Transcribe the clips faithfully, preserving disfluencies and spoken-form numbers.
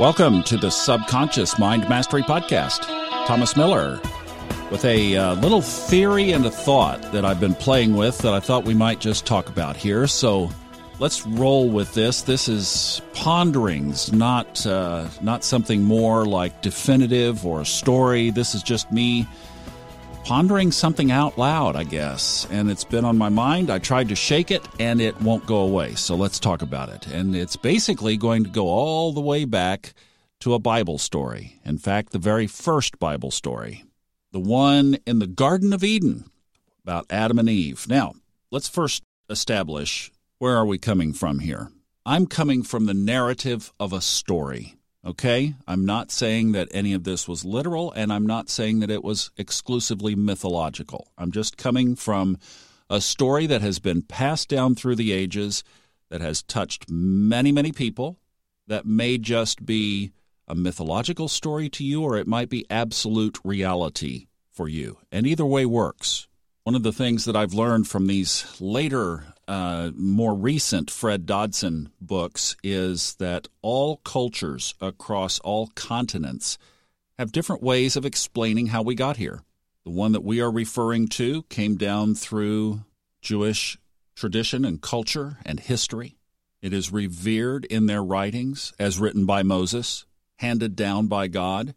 Welcome to the Subconscious Mind Mastery Podcast. Thomas Miller with a uh, little theory and a thought that I've been playing with that I thought we might just talk about here. So let's roll with this. This is ponderings, not uh, not something more like definitive or a story. This is just me pondering something out loud, I guess. And it's been on my mind. I tried to shake it and it won't go away. So let's talk about it. And it's basically going to go all the way back to a Bible story. In fact, the very first Bible story, the one in the Garden of Eden about Adam and Eve. Now, let's first establish, where are we coming from here? I'm coming from the narrative of a story. Okay, I'm not saying that any of this was literal, and I'm not saying that it was exclusively mythological. I'm just coming from a story that has been passed down through the ages, that has touched many, many people, that may just be a mythological story to you, or it might be absolute reality for you. And either way works. One of the things that I've learned from these later, uh, more recent Fred Dodson books is that all cultures across all continents have different ways of explaining how we got here. The one that we are referring to came down through Jewish tradition and culture and history. It is revered in their writings as written by Moses, handed down by God.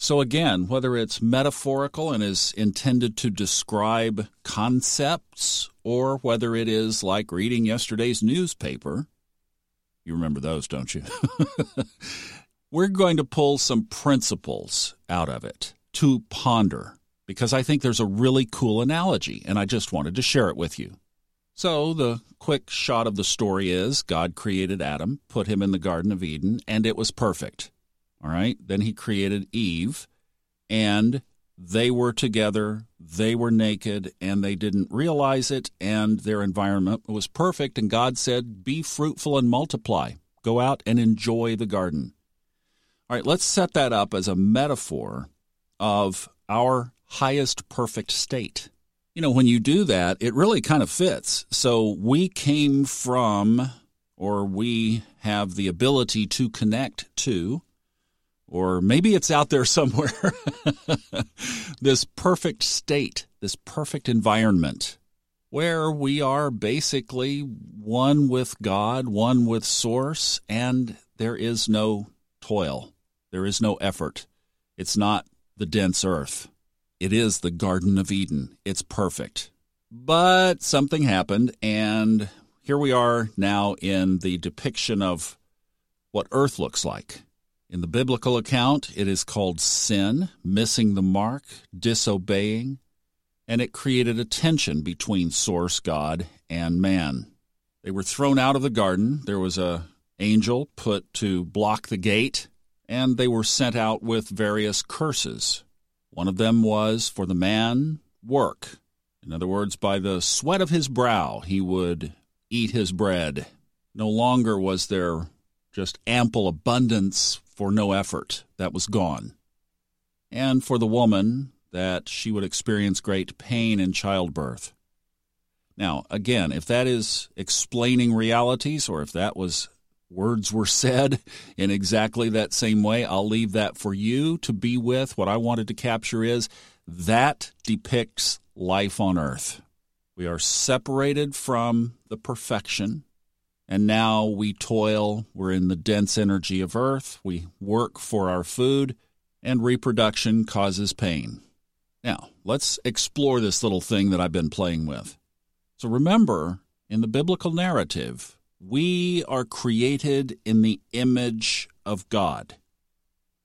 So again, whether it's metaphorical and is intended to describe concepts, or whether it is like reading yesterday's newspaper, you remember those, don't you? We're going to pull some principles out of it to ponder, because I think there's a really cool analogy, and I just wanted to share it with you. So the quick shot of the story is God created Adam, put him in the Garden of Eden, and it was perfect. All right. Then he created Eve, and they were together. They were naked, and they didn't realize it, and their environment was perfect. And God said, be fruitful and multiply. Go out and enjoy the garden. All right. Let's set that up as a metaphor of our highest perfect state. You know, when you do that, it really kind of fits. So we came from, or we have the ability to connect to, or maybe it's out there somewhere, this perfect state, this perfect environment where we are basically one with God, one with Source, and there is no toil. There is no effort. It's not the dense earth. It is the Garden of Eden. It's perfect. But something happened, and here we are now in the depiction of what earth looks like. In the biblical account, it is called sin, missing the mark, disobeying, and it created a tension between Source, God, and man. They were thrown out of the garden. There was an angel put to block the gate, and they were sent out with various curses. One of them was, for the man, work. In other words, by the sweat of his brow, he would eat his bread. No longer was there just ample abundance for no effort. That was gone. And for the woman, that she would experience great pain in childbirth. Now, again, if that is explaining realities, or if that was words were said in exactly that same way, I'll leave that for you to be with. What I wanted to capture is that depicts life on earth. We are separated from the perfection. And now we toil, we're in the dense energy of earth, we work for our food, and reproduction causes pain. Now, let's explore this little thing that I've been playing with. So remember, in the biblical narrative, we are created in the image of God.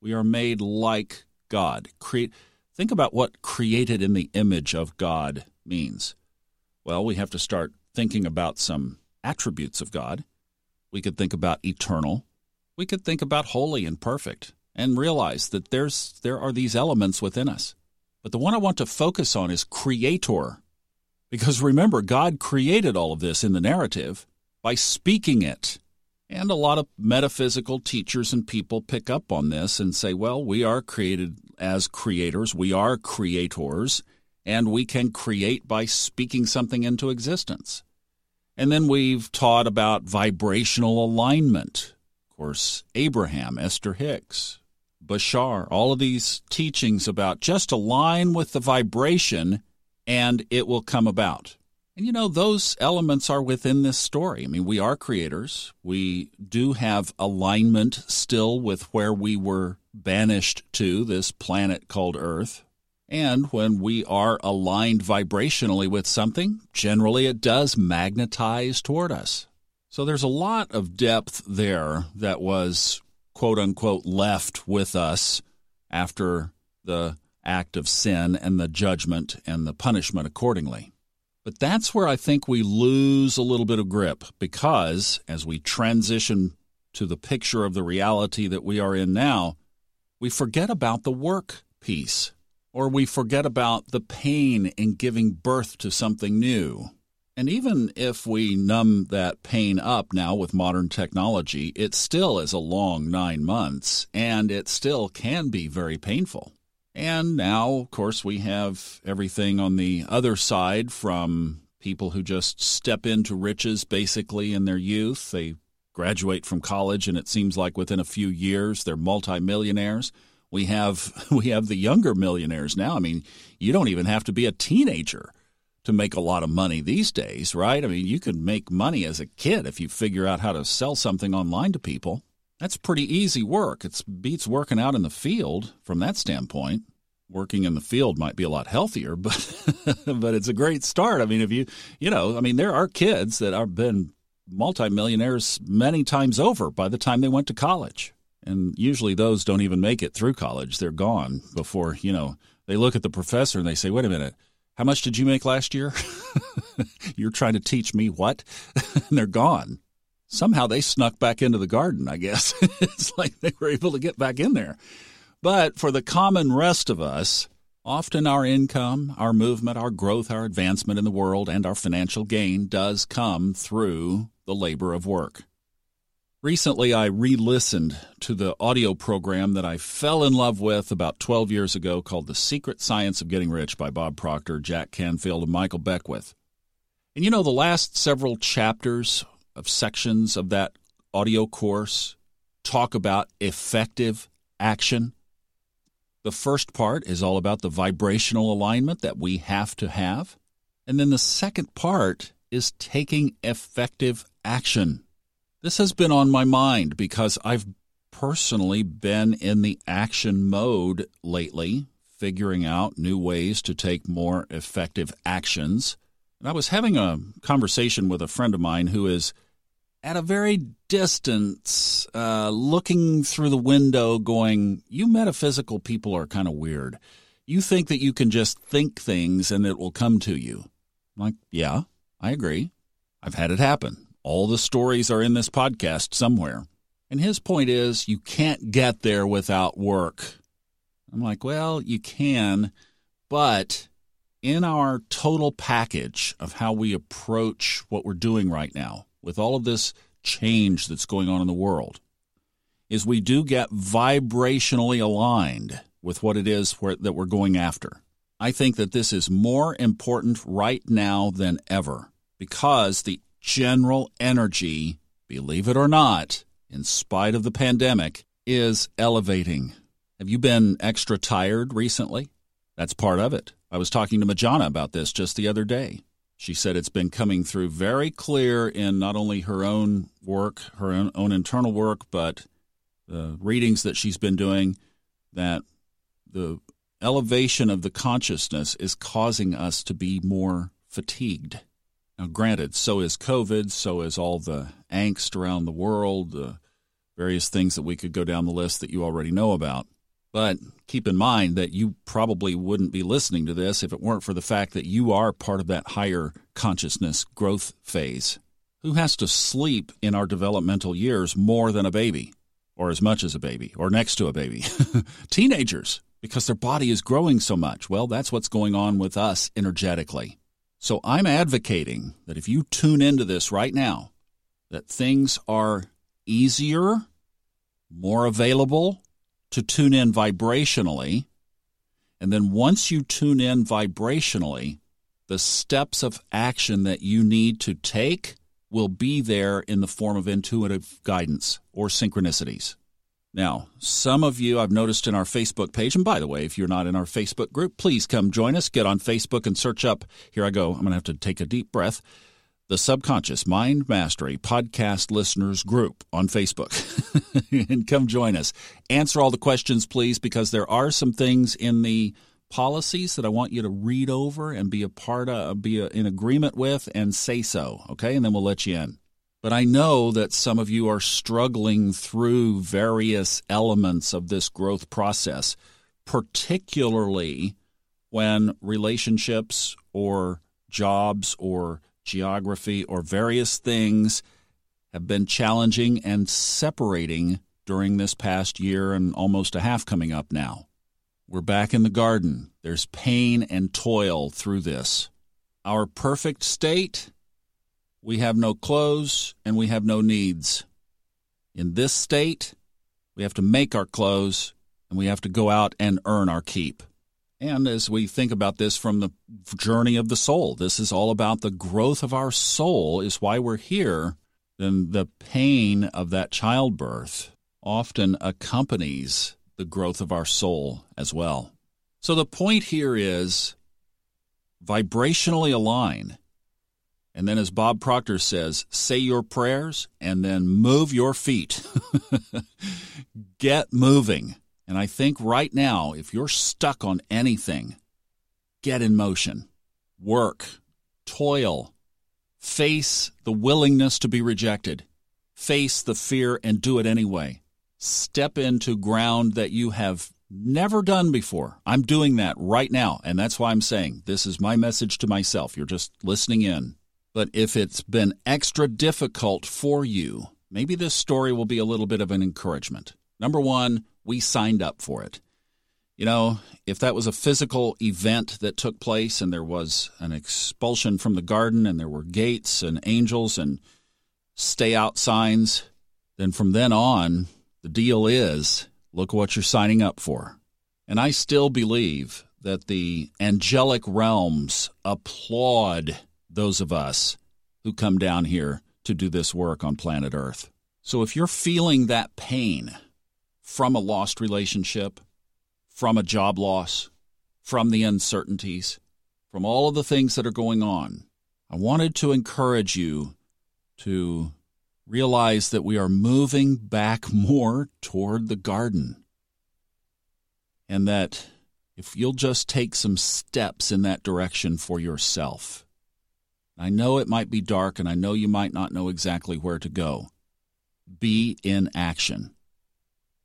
We are made like God. Cre- Think about what created in the image of God means. Well, we have to start thinking about some attributes of God. We could think about eternal. We could think about holy and perfect, and realize that there's there are these elements within us. But the one I want to focus on is creator, because remember, God created all of this in the narrative by speaking it. And a lot of metaphysical teachers and people pick up on this and say, well, we are created as creators, we are creators, and we can create by speaking something into existence. And then we've taught about vibrational alignment. Of course, Abraham, Esther Hicks, Bashar, all of these teachings about just align with the vibration and it will come about. And, you know, those elements are within this story. I mean, we are creators. We do have alignment still with where we were banished to, this planet called Earth. And when we are aligned vibrationally with something, generally it does magnetize toward us. So there's a lot of depth there that was, quote unquote, left with us after the act of sin and the judgment and the punishment accordingly. But that's where I think we lose a little bit of grip, because as we transition to the picture of the reality that we are in now, we forget about the work piece, or we forget about the pain in giving birth to something new. And even if we numb that pain up now with modern technology, it still is a long nine months, and it still can be very painful. And now, of course, we have everything on the other side, from people who just step into riches basically in their youth. They graduate from college, and it seems like within a few years they're multimillionaires. We have we have the younger millionaires now. I mean, you don't even have to be a teenager to make a lot of money these days, right? I mean, you can make money as a kid if you figure out how to sell something online to people. That's pretty easy work. It beats working out in the field from that standpoint. Working in the field might be a lot healthier, but but it's a great start. I mean, if you, you know, I mean, there are kids that have been multimillionaires many times over by the time they went to college. And usually those don't even make it through college. They're gone before, you know, they look at the professor and they say, wait a minute, how much did you make last year? You're trying to teach me what? And they're gone. Somehow they snuck back into the garden, I guess. It's like they were able to get back in there. But for the common rest of us, often our income, our movement, our growth, our advancement in the world, and our financial gain does come through the labor of work. Recently, I re-listened to the audio program that I fell in love with about twelve years ago called The Secret Science of Getting Rich by Bob Proctor, Jack Canfield, and Michael Beckwith. And you know, the last several chapters of sections of that audio course talk about effective action. The first part is all about the vibrational alignment that we have to have. And then the second part is taking effective action. This has been on my mind because I've personally been in the action mode lately, figuring out new ways to take more effective actions. And I was having a conversation with a friend of mine who is at a very distance, uh, looking through the window going, you metaphysical people are kind of weird. You think that you can just think things and it will come to you. I'm like, yeah, I agree. I've had it happen. All the stories are in this podcast somewhere. And his point is, you can't get there without work. I'm like, well, you can, but in our total package of how we approach what we're doing right now, with all of this change that's going on in the world, is we do get vibrationally aligned with what it is where, that we're going after. I think that this is more important right now than ever, because the general energy, believe it or not, in spite of the pandemic, is elevating. Have you been extra tired recently? That's part of it. I was talking to Majana about this just the other day. She said it's been coming through very clear in not only her own work, her own, own internal work, but the readings that she's been doing, that the elevation of the consciousness is causing us to be more fatigued. Now, granted, so is COVID, so is all the angst around the world, the various things that we could go down the list that you already know about. But keep in mind that you probably wouldn't be listening to this if it weren't for the fact that you are part of that higher consciousness growth phase. Who has to sleep in our developmental years more than a baby, or as much as a baby, or next to a baby? Teenagers, because their body is growing so much. Well, that's what's going on with us energetically. So I'm advocating that if you tune into this right now, that things are easier, more available to tune in vibrationally, and then once you tune in vibrationally, the steps of action that you need to take will be there in the form of intuitive guidance or synchronicities. Now, some of you I've noticed in our Facebook page, and by the way, if you're not in our Facebook group, please come join us. Get on Facebook and search up, here I go, I'm going to have to take a deep breath, the Subconscious Mind Mastery Podcast Listeners Group on Facebook. And come join us. Answer all the questions, please, because there are some things in the policies that I want you to read over and be a part of, be a, in agreement with, and say so, okay? And then we'll let you in. But I know that some of you are struggling through various elements of this growth process, particularly when relationships or jobs or geography or various things have been challenging and separating during this past year and almost a half coming up now. We're back in the garden. There's pain and toil through this. Our perfect state? We have no clothes and we have no needs. In this state, we have to make our clothes and we have to go out and earn our keep. And as we think about this from the journey of the soul, this is all about the growth of our soul is why we're here. Then the pain of that childbirth often accompanies the growth of our soul as well. So the point here is vibrationally align. And then as Bob Proctor says, say your prayers and then move your feet. Get moving. And I think right now, if you're stuck on anything, get in motion. Work. Toil. Face the willingness to be rejected. Face the fear and do it anyway. Step into ground that you have never done before. I'm doing that right now. And that's why I'm saying this is my message to myself. You're just listening in. But if it's been extra difficult for you, maybe this story will be a little bit of an encouragement. Number one, we signed up for it. You know, if that was a physical event that took place and there was an expulsion from the garden and there were gates and angels and stay out signs, then from then on, the deal is, look what you're signing up for. And I still believe that the angelic realms applaud those of us who come down here to do this work on planet Earth. So if you're feeling that pain from a lost relationship, from a job loss, from the uncertainties, from all of the things that are going on, I wanted to encourage you to realize that we are moving back more toward the garden. And that if you'll just take some steps in that direction for yourself, I know it might be dark, and I know you might not know exactly where to go. Be in action.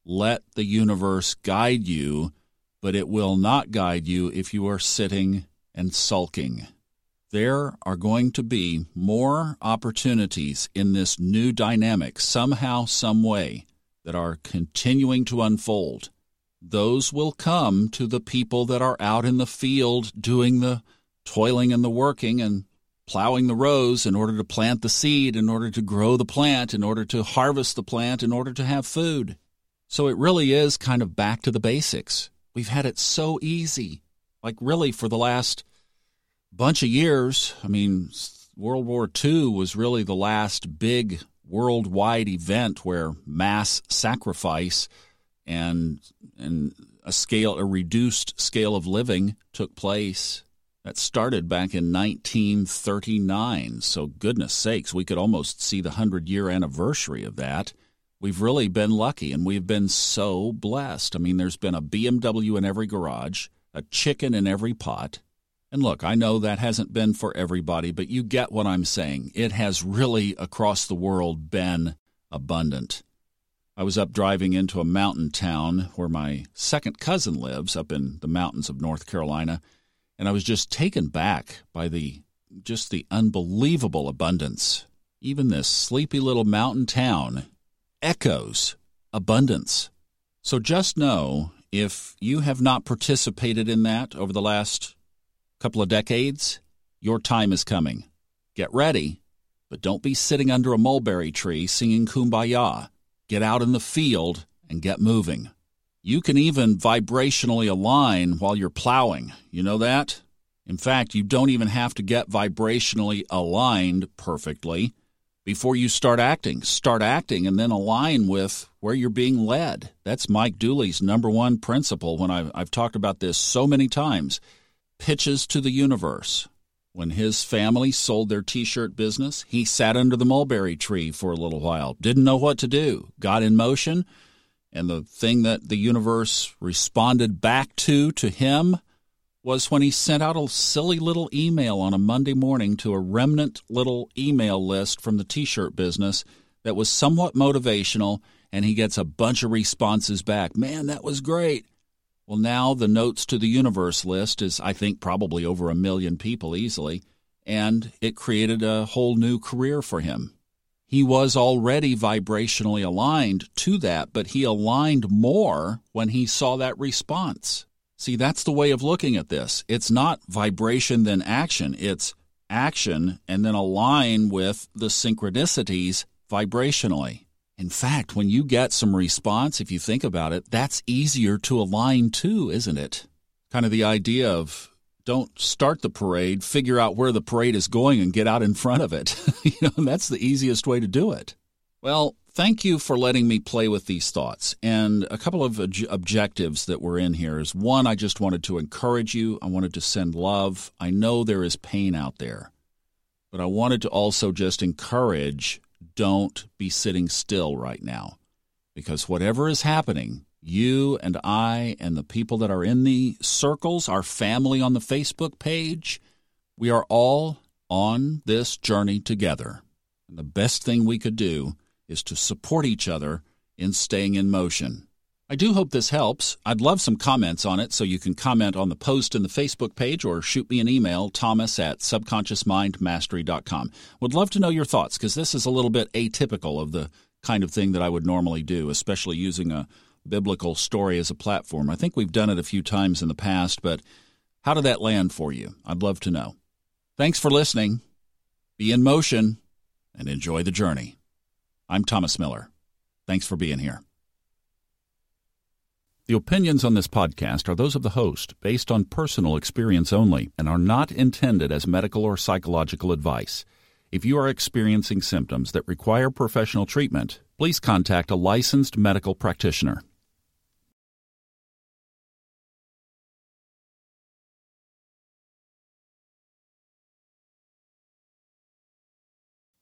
Let the universe guide you, but it will not guide you if you are sitting and sulking. There are going to be more opportunities in this new dynamic, somehow, some way, that are continuing to unfold. Those will come to the people that are out in the field doing the toiling and the working and plowing the rows in order to plant the seed, in order to grow the plant, in order to harvest the plant, in order to have food. So it really is kind of back to the basics. We've had it so easy, like really for the last bunch of years. I mean, World War Two was really the last big worldwide event where mass sacrifice and and a scale, a reduced scale of living took place. That started back in nineteen thirty-nine, so goodness sakes, we could almost see the hundred-year anniversary of that. We've really been lucky, and we've been so blessed. I mean, there's been a B M W in every garage, a chicken in every pot. And look, I know that hasn't been for everybody, but you get what I'm saying. It has really, across the world, been abundant. I was up driving into a mountain town where my second cousin lives, up in the mountains of North Carolina, and I was just taken back by the just the unbelievable abundance. Even this sleepy little mountain town echoes abundance. So just know, if you have not participated in that over the last couple of decades, your time is coming. Get ready, but don't be sitting under a mulberry tree singing Kumbaya. Get out in the field and get moving. You can even vibrationally align while you're plowing. You know that? In fact, you don't even have to get vibrationally aligned perfectly, before you start acting. Start acting and then align with where you're being led. That's Mike Dooley's number one principle. When I've, I've talked about this so many times, pitches to the universe. When his family sold their T-shirt business, he sat under the mulberry tree for a little while, didn't know what to do, got in motion, and the thing that the universe responded back to to him was when he sent out a silly little email on a Monday morning to a remnant little email list from the T-shirt business that was somewhat motivational, and he gets a bunch of responses back. Man, that was great. Well, now the notes to the universe list is, I think, probably over a million people easily, and it created a whole new career for him. He was already vibrationally aligned to that, but he aligned more when he saw that response. See, that's the way of looking at this. It's not vibration then action. It's action and then align with the synchronicities vibrationally. In fact, when you get some response, if you think about it, that's easier to align to, isn't it? Kind of the idea of don't start the parade, figure out where the parade is going and get out in front of it. You know, that's the easiest way to do it. Well, thank you for letting me play with these thoughts. And a couple of ob- objectives that were in here is, one, I just wanted to encourage you. I wanted to send love. I know there is pain out there, but I wanted to also just encourage, don't be sitting still right now, because whatever is happening, you and I and the people that are in the circles, our family on the Facebook page, we are all on this journey together. And the best thing we could do is to support each other in staying in motion. I do hope this helps. I'd love some comments on it, so you can comment on the post in the Facebook page or shoot me an email, thomas at subconscious mind mastery dot com. Would love to know your thoughts, because this is a little bit atypical of the kind of thing that I would normally do, especially using a biblical story as a platform. I think we've done it a few times in the past, but how did that land for you? I'd love to know. Thanks for listening. Be in motion and enjoy the journey. I'm Thomas Miller. Thanks for being here. The opinions on this podcast are those of the host, based on personal experience only, and are not intended as medical or psychological advice. If you are experiencing symptoms that require professional treatment, please contact a licensed medical practitioner.